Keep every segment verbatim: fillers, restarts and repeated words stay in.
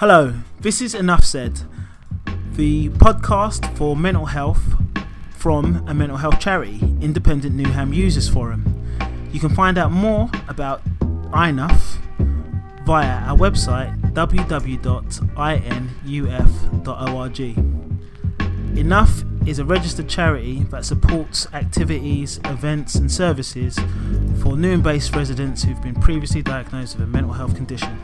Hello, this is Enough Said, the podcast for mental health from a mental health charity, Independent Newham Users Forum. You can find out more about I N U F via our website w w w dot i n u f dot org. Enough is a registered charity that supports activities, events and services for Newham-based residents who've been previously diagnosed with a mental health condition.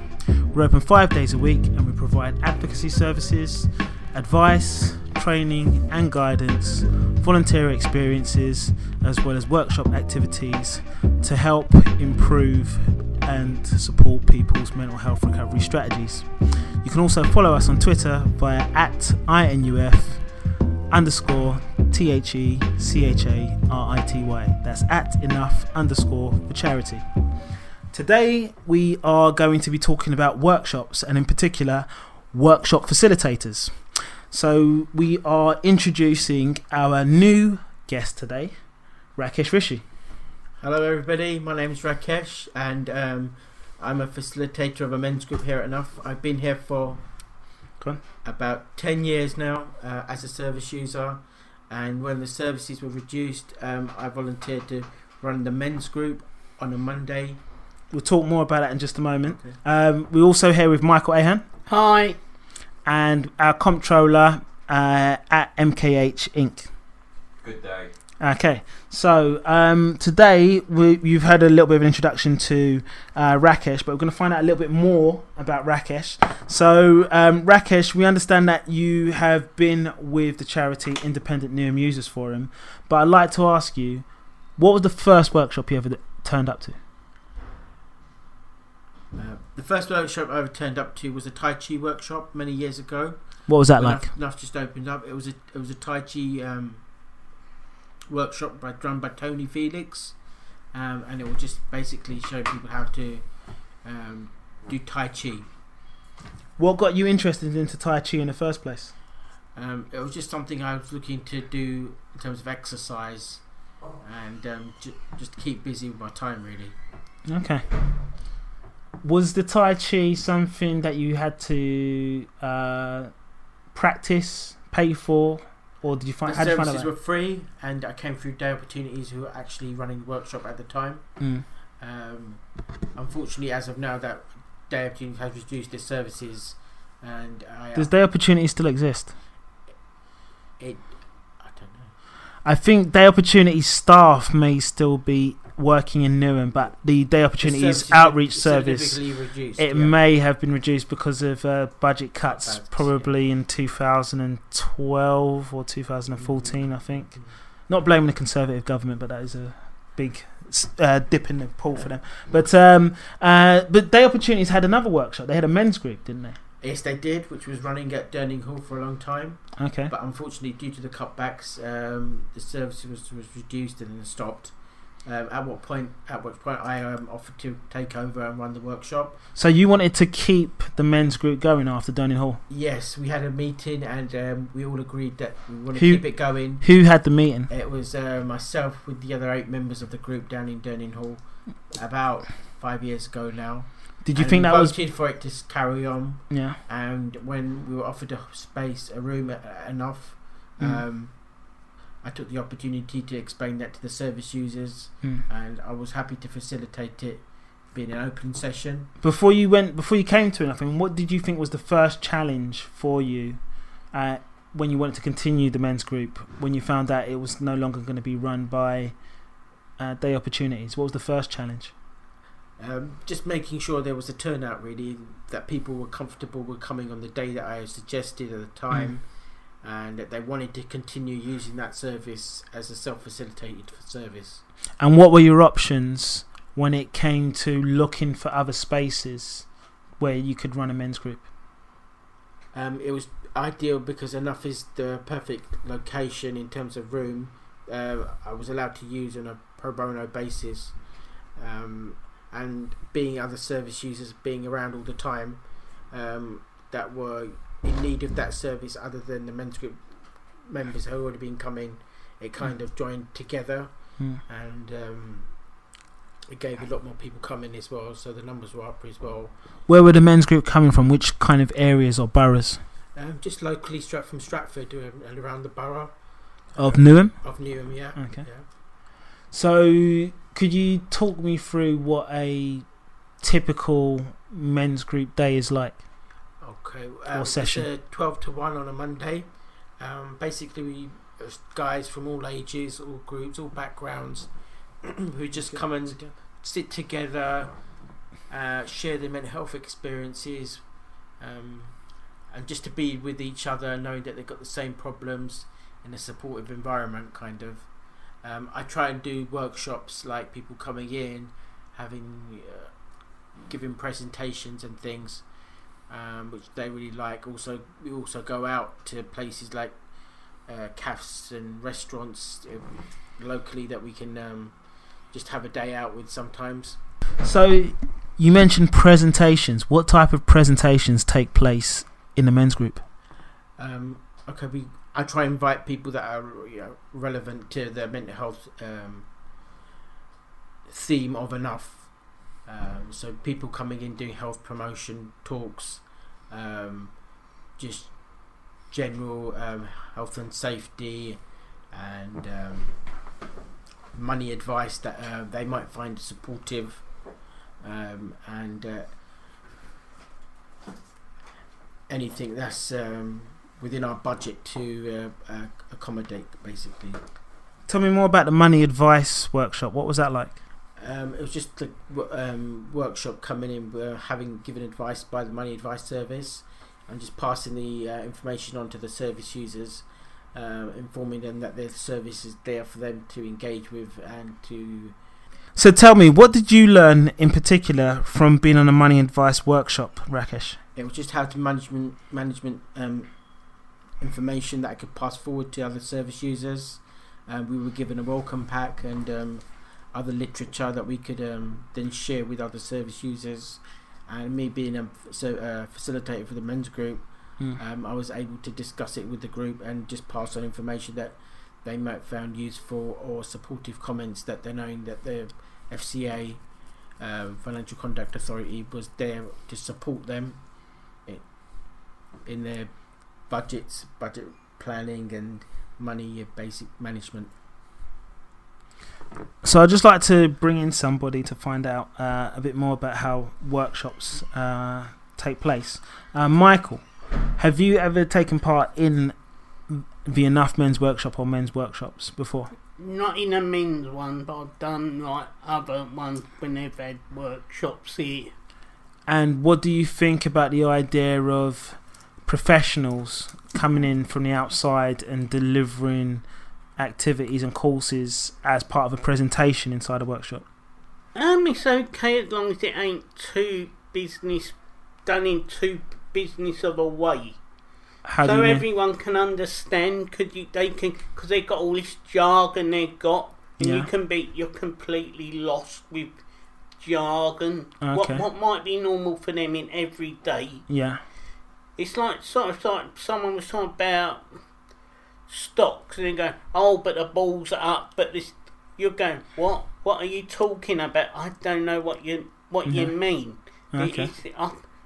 We're open five days a week and we provide advocacy services, advice, training and guidance, volunteer experiences as well as workshop activities to help improve and support people's mental health recovery strategies. You can also follow us on Twitter via at INUF underscore T H E C H A R I T Y. That's at enough underscore for charity. Today we are going to be talking about workshops and in particular workshop facilitators. So we are introducing our new guest today, Rakesh Rishi. Hello everybody, my name is Rakesh and um, I'm a facilitator of a men's group here at Enough. I've been here for about ten years now uh, as a service user, and when the services were reduced um, I volunteered to run the men's group on a Monday. We'll talk more about that in just a moment. Okay. Um, we're also here with Michael Ahan. Hi. And our comptroller uh, at M K H Incorporated. Good day. Okay, so um, today we, you've heard a little bit of an introduction to uh, Rakesh, but we're going to find out a little bit more about Rakesh. So um, Rakesh, we understand that you have been with the charity Independent Newham Users Forum, but I'd like to ask you, what was the first workshop you ever turned up to? Uh, the first workshop I ever turned up to was a Tai Chi workshop many years ago. What was that like? Enough just opened up. It was a it was a Tai Chi um, workshop by, run by Tony Felix, um, and it will just basically show people how to um, do Tai Chi. What got you interested into Tai Chi in the first place? Um, it was just something I was looking to do in terms of exercise, and um, j just keep busy with my time really. Okay. Was the Tai Chi something that you had to uh, practice, pay for, or did you find how did you find out? The services were free, and I came through Day Opportunities, who were actually running the workshop at the time. Mm. Um, unfortunately, as of now, that Day Opportunities has reduced their services, and I, does Day Opportunities still exist? It, it, I don't know. I think Day Opportunities staff may still be working in Newham, but the Day Opportunities the outreach service reduced, it yeah. may have been reduced because of uh, budget cuts, budgets, probably yeah. in two thousand twelve or two thousand fourteen. Mm-hmm. I think mm-hmm. Not blaming the Conservative government, but that is a big uh, dip in the pool yeah. for them. But um, uh, but Day Opportunities had another workshop. They had a men's group, didn't they? Yes, they did, which was running at Durning Hall for a long time. Okay, but unfortunately, due to the cutbacks, um, the service was, was reduced and then stopped. Um, at what point? At which point I um, offered to take over and run the workshop. So you wanted to keep the men's group going after Durning Hall? Yes, we had a meeting and um, we all agreed that we wanted who, to keep it going. Who had the meeting? It was uh, myself with the other eight members of the group down in Durning Hall about five years ago now. Did you and think that was? We voted for it to carry on. Yeah. And when we were offered a space, a room enough. Mm. Um, I took the opportunity to explain that to the service users, mm. and I was happy to facilitate it, being an open session. Before you went, before you came to Enough, I mean, what did you think was the first challenge for you uh, when you wanted to continue the men's group? When you found out it was no longer going to be run by uh, Day Opportunities, what was the first challenge? Um, just making sure there was a turnout, really, that people were comfortable with coming on the day that I suggested at the time. Mm. And that they wanted to continue using that service as a self-facilitated service. And what were your options when it came to looking for other spaces where you could run a men's group? Um, it was ideal because Enough is the perfect location in terms of room. Uh, I was allowed to use on a pro bono basis, um, and being other service users being around all the time um, that were in need of that service other than the men's group members who had already been coming, it kind mm. of joined together. Mm. And um, we gave a lot more people coming as well, so the numbers were up as well. Where were the men's group coming from? Which kind of areas or boroughs? Um, just locally, straight from Stratford and around the borough. Of um, Newham? Of Newham, yeah. Okay. Yeah. So, could you talk me through what a typical men's group day is like? Okay. Um, or session? It's a twelve to one on a Monday. Um, basically, we guys from all ages, all groups, all backgrounds, who just come and sit together, uh, share their mental health experiences, um, and just to be with each other, knowing that they've got the same problems in a supportive environment, kind of. Um, I try and do workshops, like people coming in, having, uh, giving presentations and things, um, which they really like. Also, we also go out to places like uh, cafes and restaurants uh, locally that we can um, just have a day out with sometimes. So, you mentioned presentations. What type of presentations take place in the men's group? Um, okay, we. I try and invite people that are, you know, relevant to the mental health um, theme of Enough. Um, so people coming in doing health promotion talks, um, just general um, health and safety, and um, money advice that uh, they might find supportive, um, and uh, anything that's... Um, within our budget to uh, uh, accommodate, basically. Tell me more about the money advice workshop. What was that like? Um, it was just the um, workshop coming in, uh, having given advice by the money advice service, and just passing the uh, information on to the service users, uh, informing them that their service is there for them to engage with and to... So tell me, what did you learn in particular from being on a money advice workshop, Rakesh? It was just how to management... management um, information that I could pass forward to other service users. Um, we were given a welcome pack and um, other literature that we could um, then share with other service users, and me being a so, uh, facilitator for the men's group, mm. um, I was able to discuss it with the group and just pass on information that they might have found useful, or supportive comments that they're knowing that the F C A, uh, Financial Conduct Authority, was there to support them in their budgets, budget planning and money basic management. So I'd just like to bring in somebody to find out uh, a bit more about how workshops uh, take place. Uh, Michael, have you ever taken part in the Enough Men's Workshop or men's workshops before? Not in a men's one, but I've done like other ones when they've had workshops here. And what do you think about the idea of professionals coming in from the outside and delivering activities and courses as part of a presentation inside a workshop? Um, it's okay as long as it ain't too business done in too business of a way. How so do you mean? Everyone can understand, because they can, because they got all this jargon they got, and yeah. you can be you're completely lost with jargon. Okay. What what might be normal for them in every day. Yeah. It's like sort of like someone was talking about stocks and they go, oh, but the balls are up, but this. You're going, what? What are you talking about? I don't know what you what mm-hmm. you mean. Okay. It's,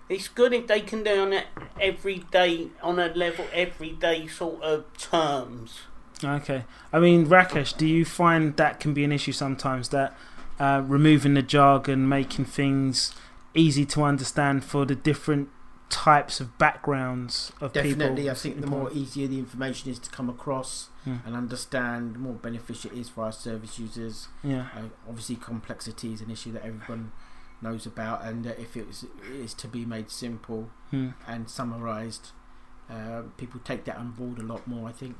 it's good if they can do on it every day, on a level, everyday sort of terms. Okay. I mean, Rakesh, do you find that can be an issue sometimes, that uh, removing the jargon, making things easy to understand for the different types of backgrounds of Definitely, people? Definitely, I think the more easier the information is to come across yeah. and understand, the more beneficial it is for our service users. Yeah. Uh, obviously, complexity is an issue that everyone knows about, and uh, if it is to be made simple yeah. and summarised, uh, people take that on board a lot more, I think.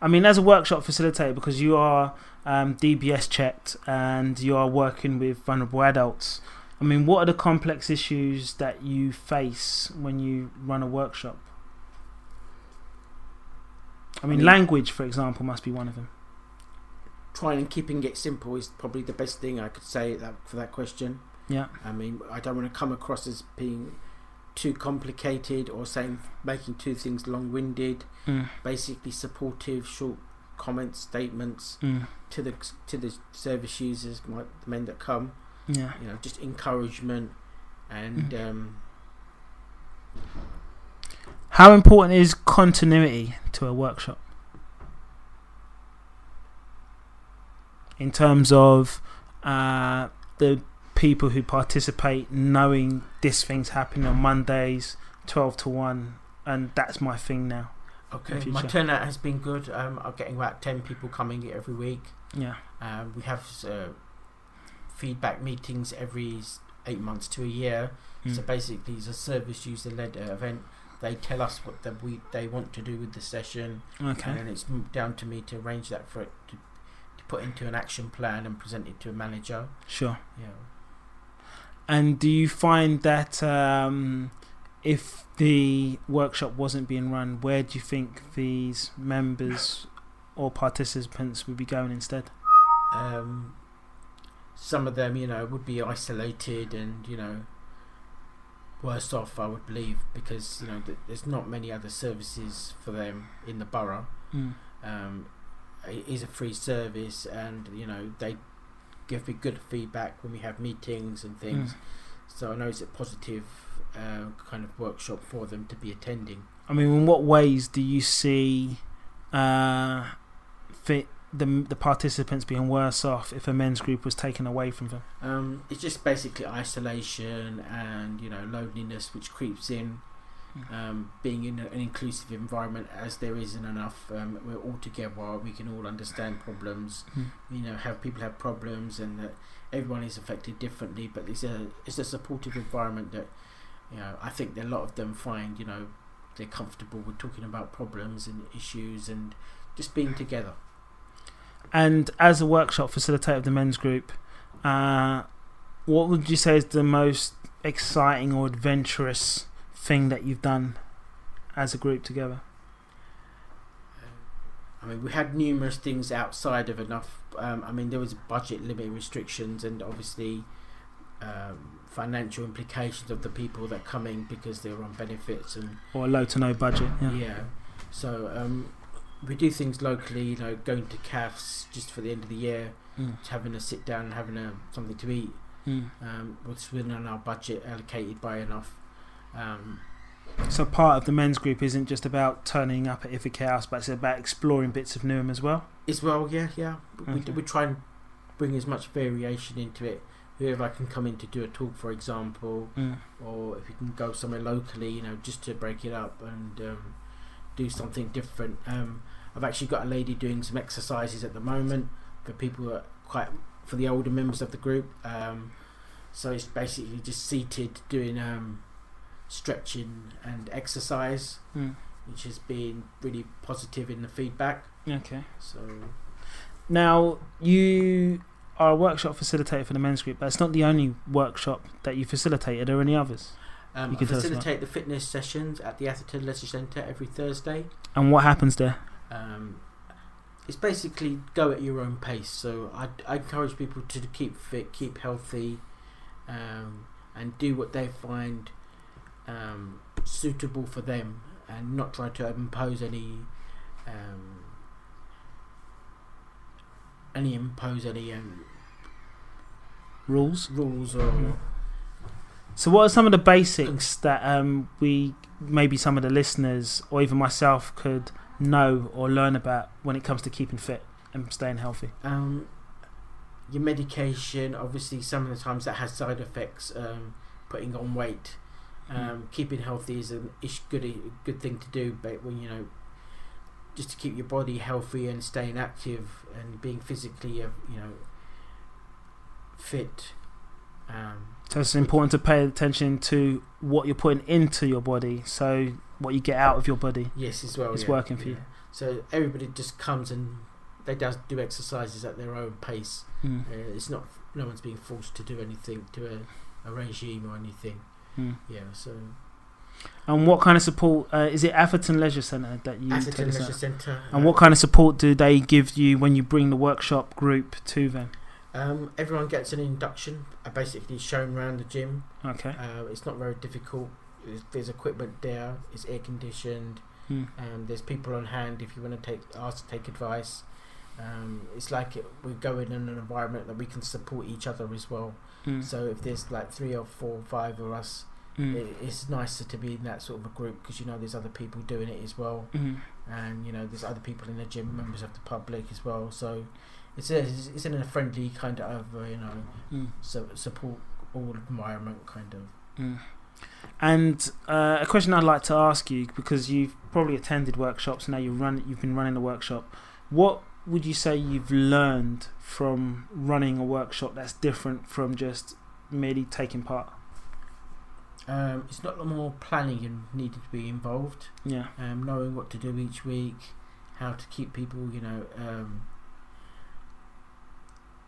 I mean, as a workshop facilitator, because you are um, D B S checked and you are working with vulnerable adults, I mean, what are the complex issues that you face when you run a workshop? I mean, I mean language, for example, must be one of them. Trying and keeping it simple is probably the best thing I could say that, for that question. Yeah. I mean, I don't want to come across as being too complicated or saying making two things long-winded. Mm. Basically, supportive, short comments, statements mm. to the to the service users, my, the men that come. Yeah. You know, just encouragement and. Mm. Um, How important is continuity to a workshop? In terms of uh, the people who participate knowing this thing's happening on Mondays, twelve to one, and that's my thing now. Okay, my turnout has been good. Um, I'm getting about ten people coming every week. Yeah. Um, we have uh, feedback meetings every eight months to a year. Mm. So basically, it's a service user-led uh, event. They tell us what the, we they want to do with the session. Okay. And then it's down to me to arrange that for it to, to put into an action plan and present it to a manager. Sure. Yeah. And do you find that um, if the workshop wasn't being run, where do you think these members or participants would be going instead? Um, some of them, you know, would be isolated and, you know, worse off, I would believe, because, you know, th there's not many other services for them in the borough. Mm. Um, it is a free service, and, you know, they give me good feedback when we have meetings and things. Mm. So I know it's a positive uh, kind of workshop for them to be attending. I mean, in what ways do you see uh, fit the, the participants being worse off if a men's group was taken away from them? Um, it's just basically isolation and, you know, loneliness which creeps in. Mm. Um, being in an inclusive environment, as there isn't enough, um, we're all together, we can all understand problems. Mm. You know, have people have problems, and that everyone is affected differently, but it's a, it's a supportive environment that, you know, I think that a lot of them find, you know, they're comfortable with talking about problems and issues and just being together. And as a workshop facilitator of the men's group, uh, what would you say is the most exciting or adventurous thing that you've done as a group together? I mean, we had numerous things outside of Enough. Um, I mean, there was budget limit restrictions and obviously um, financial implications of the people that come in because they're on benefits and or low to no budget. Yeah. Yeah. So um, we do things locally, you know, going to C A Fs just for the end of the year, mm. having a sit down, and having a something to eat, mm. um, what's within our budget allocated by Enough. Um, so part of the men's group isn't just about turning up at Ithaca House, but it's about exploring bits of Newham as well? As well, yeah, yeah. Okay. We, we try and bring as much variation into it. Whoever I can come in to do a talk, for example, mm. or if we can go somewhere locally, you know, just to break it up and um, do something different. Um, I've actually got a lady doing some exercises at the moment for people who are quite, for the older members of the group. Um, so it's basically just seated doing Um, stretching and exercise, mm. which has been really positive in the feedback. Okay. So now you are a workshop facilitator for the men's group, but it's not the only workshop that you facilitated. Are any others? Um, you can I facilitate the fitness sessions at the Atherton Leisure Centre every Thursday. And what happens there? Um, it's basically go at your own pace. So I, I encourage people to keep fit, keep healthy, um, and do what they find Um, suitable for them, and not try to impose any um, any impose any um, rules rules or mm-hmm. So what are some of the basics that um, we maybe some of the listeners or even myself could know or learn about when it comes to keeping fit and staying healthy? Um, your medication, obviously some of the times that has side effects, um, putting on weight. Um, keeping healthy is a good good thing to do, but when you know, just to keep your body healthy and staying active and being physically, uh, you know, fit. Um, so it's important to pay attention to what you're putting into your body, so what you get out of your body. Yes, as well. It's yeah, working for yeah. you. So everybody just comes and they does do exercises at their own pace. Mm. Uh, it's not no one's being forced to do anything to a, a regime or anything. Mm. Yeah. So, and what kind of support uh, is it? Atherton Leisure Centre that you. Atherton Leisure Centre. And uh, what kind of support do they give you when you bring the workshop group to them? Um, everyone gets an induction, uh, basically shown around the gym. Okay. Uh, it's not very difficult. There's, there's equipment there. It's air conditioned. Mm. Um, there's people on hand if you want to take ask to take advice. Um, it's like we're going in an environment that we can support each other as well. Mm. So if there's like three or four or five of us, mm. it, it's nicer to be in that sort of a group, because you know there's other people doing it as well, mm. and you know there's other people in the gym, members of the public as well. So it's a, it's in a friendly kind of uh, you know mm. so support all environment kind of. Mm. And uh, a question I'd like to ask you, because you've probably attended workshops now, you run you've been running a workshop. What would you say you've learned from running a workshop that's different from just merely taking part? Um, it's not a lot more planning needed to be involved. Yeah. Um, knowing what to do each week, how to keep people, you know, um,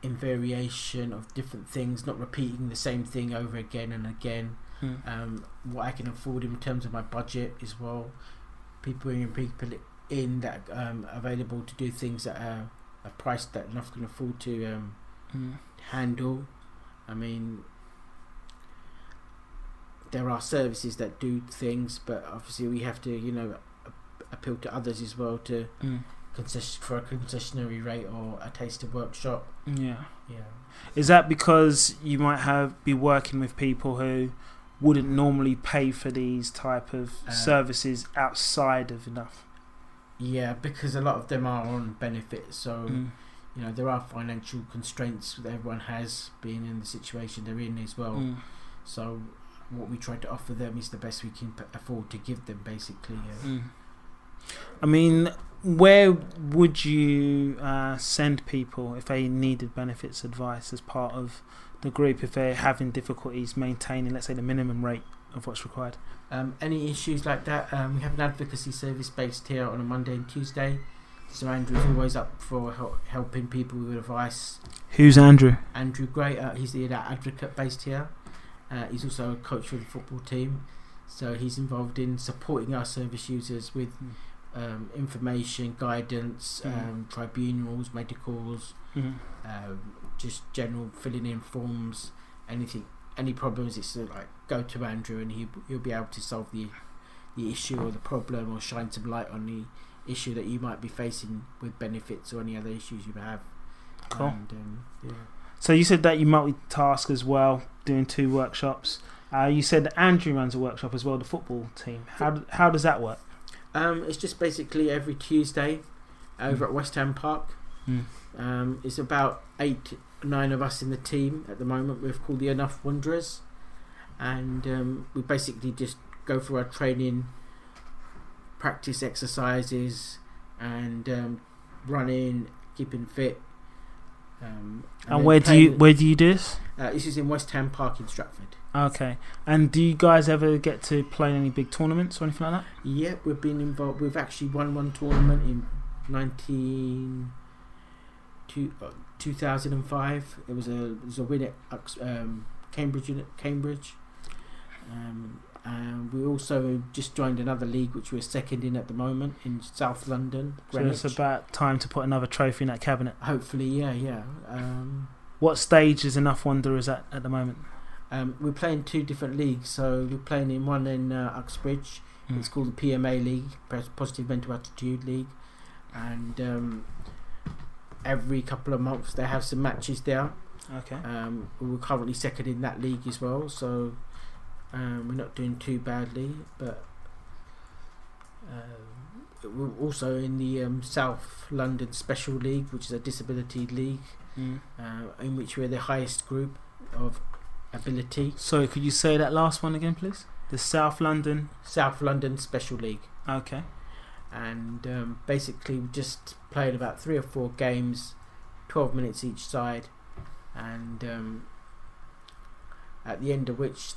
in variation of different things, not repeating the same thing over again and again. Hmm. Um, what I can afford in terms of my budget as well. People in people. in that um available to do things at a, a price that enough can afford to um mm. handle. I mean, there are services that do things, but obviously we have to, you know, appeal to others as well, to mm. concession for a concessionary rate or a taster workshop. Yeah, yeah. Is that because you might have be working with people who wouldn't normally pay for these type of uh, services outside of Enough? Yeah, because a lot of them are on benefits, so mm. you know there are financial constraints that everyone has, being in the situation they're in as well. Mm. So what we try to offer them is the best we can afford to give them, basically. Yeah. Mm. I mean, where would you uh, send people if they needed benefits advice as part of the group, if they're having difficulties maintaining, let's say, the minimum rate of what's required? Um, any issues like that, um, we have an advocacy service based here on a Monday and Tuesday. So Andrew's always up for help, helping people with advice. Who's Andrew? Andrew Gray, uh, he's the advocate based here. Uh, he's also a coach for the football team, so he's involved in supporting our service users with um, information, guidance, mm. um, tribunals, medicals, mm. um, just general filling in forms, anything. Any problems, it's like go to Andrew and he, he'll be able to solve the the issue or the problem, or shine some light on the issue that you might be facing with benefits or any other issues you may have. Cool. And, um, yeah. So you said that you multitask as well, doing two workshops. Uh, you said that Andrew runs a workshop as well, the football team. How how does that work? Um, it's just basically every Tuesday over mm. at West Ham Park. Mm. Um, it's about eight... nine of us in the team at the moment. We've called the Enough Wanderers, and um, we basically just go through our training, practice exercises, and um, running, keeping fit. Um, and and where do you where do you do this? Uh, this is in West Ham Park in Stratford. Okay. And do you guys ever get to play in any big tournaments or anything like that? Yeah, we've been involved. We've actually won one tournament in nineteen. Two, uh, two thousand five. It was a it was a win at um, Cambridge Cambridge. Um, and we also just joined another league which we're second in at the moment in South London. Greenwich. So it's about time to put another trophy in that cabinet. Hopefully, yeah, yeah. Um, what stage is Enough Wanderers at at the moment? Um, we're playing two different leagues. So we're playing in one in uh, Uxbridge. Mm. It's called the P M A League, Positive Mental Attitude League, and. Um, Every couple of months they have some matches there. Okay. Um, we're currently second in that league as well, so um, we're not doing too badly. But uh, we're also in the um, South London Special League, which is a disability league, mm. uh, in which we're the highest group of ability. Sorry, could you say that last one again, please? The South London South London Special League. Okay. And um, basically we just played about three or four games, twelve minutes each side, and um, at the end of which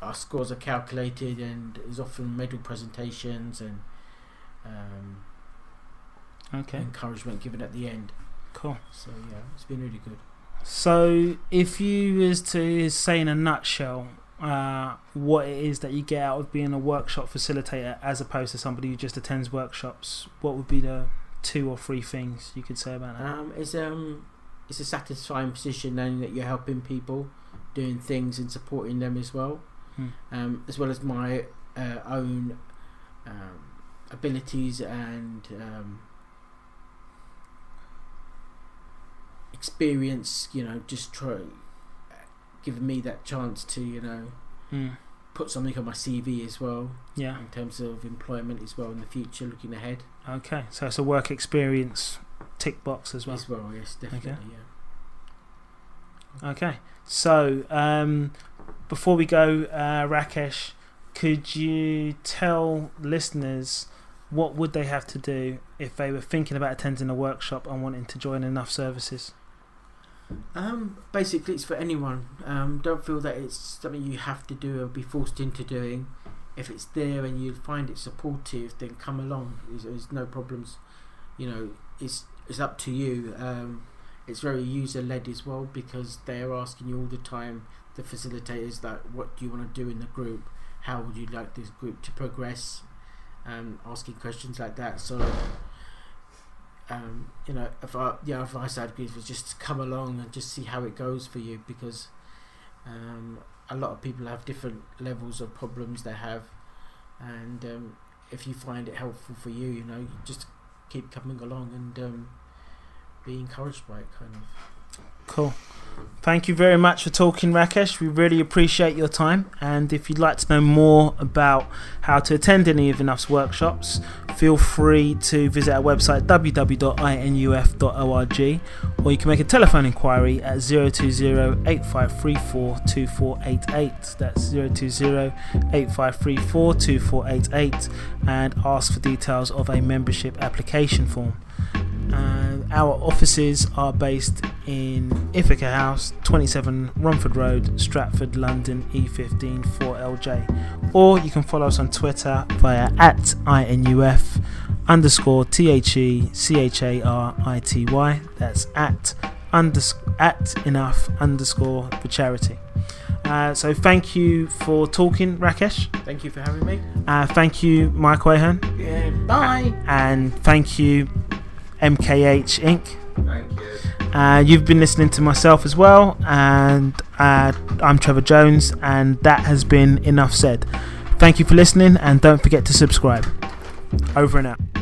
our scores are calculated, and there's often medal presentations and um, okay. encouragement given at the end. Cool. So yeah, it's been really good. So if you was to say in a nutshell Uh, what it is that you get out of being a workshop facilitator as opposed to somebody who just attends workshops, what would be the two or three things you could say about that? Um, it's, um, it's a satisfying position, knowing that you're helping people, doing things and supporting them as well, hmm. um, as well as my uh, own um, abilities and um, experience, you know, just try giving me that chance to, you know, mm. put something on my C V as well. Yeah. In terms of employment as well in the future, looking ahead. Okay, so it's a work experience tick box as well. As well, yes, definitely. Okay. Yeah. Okay, so um, before we go, uh, Rakesh, could you tell listeners what would they have to do if they were thinking about attending a workshop and wanting to join Enough Services? Um, basically, it's for anyone. Um, don't feel that it's something you have to do or be forced into doing. If it's there and you find it supportive, then come along. There's, there's no problems. You know, it's it's up to you. Um, It's very user-led as well, because they're asking you all the time, the facilitators, that what do you want to do in the group? How would you like this group to progress? Um, asking questions like that. So, um, you know, if I, yeah, if I said it was just come along and just see how it goes for you, because um, a lot of people have different levels of problems they have, and um, if you find it helpful for you, you know, you just keep coming along and. Um, Be encouraged by it, kind of. Cool. Thank you very much for talking, Rakesh. We really appreciate your time. And if you'd like to know more about how to attend any of Enough's workshops, feel free to visit our website w w w dot i n u f dot org, or you can make a telephone inquiry at zero two zero eight five three four two four eight eight. That's zero two zero eight five three four two four eight eight, and ask for details of a membership application form. Uh, our offices are based in Ithaca House, twenty-seven Romford Road, Stratford, London, E fifteen four L J. Or you can follow us on Twitter via at INUF underscore T H E C H A R I T Y. That's at, unders- at enough underscore for charity. Uh, so thank you for talking, Rakesh. Thank you for having me. Uh, thank you, Michael Ahan. Yeah, bye. And thank you, M K H Incorporated. Thank you. Uh, you've been listening to myself as well, and uh, I'm Trevor Jones, and that has been Enough Said. Thank you for listening, and don't forget to subscribe. Over and out.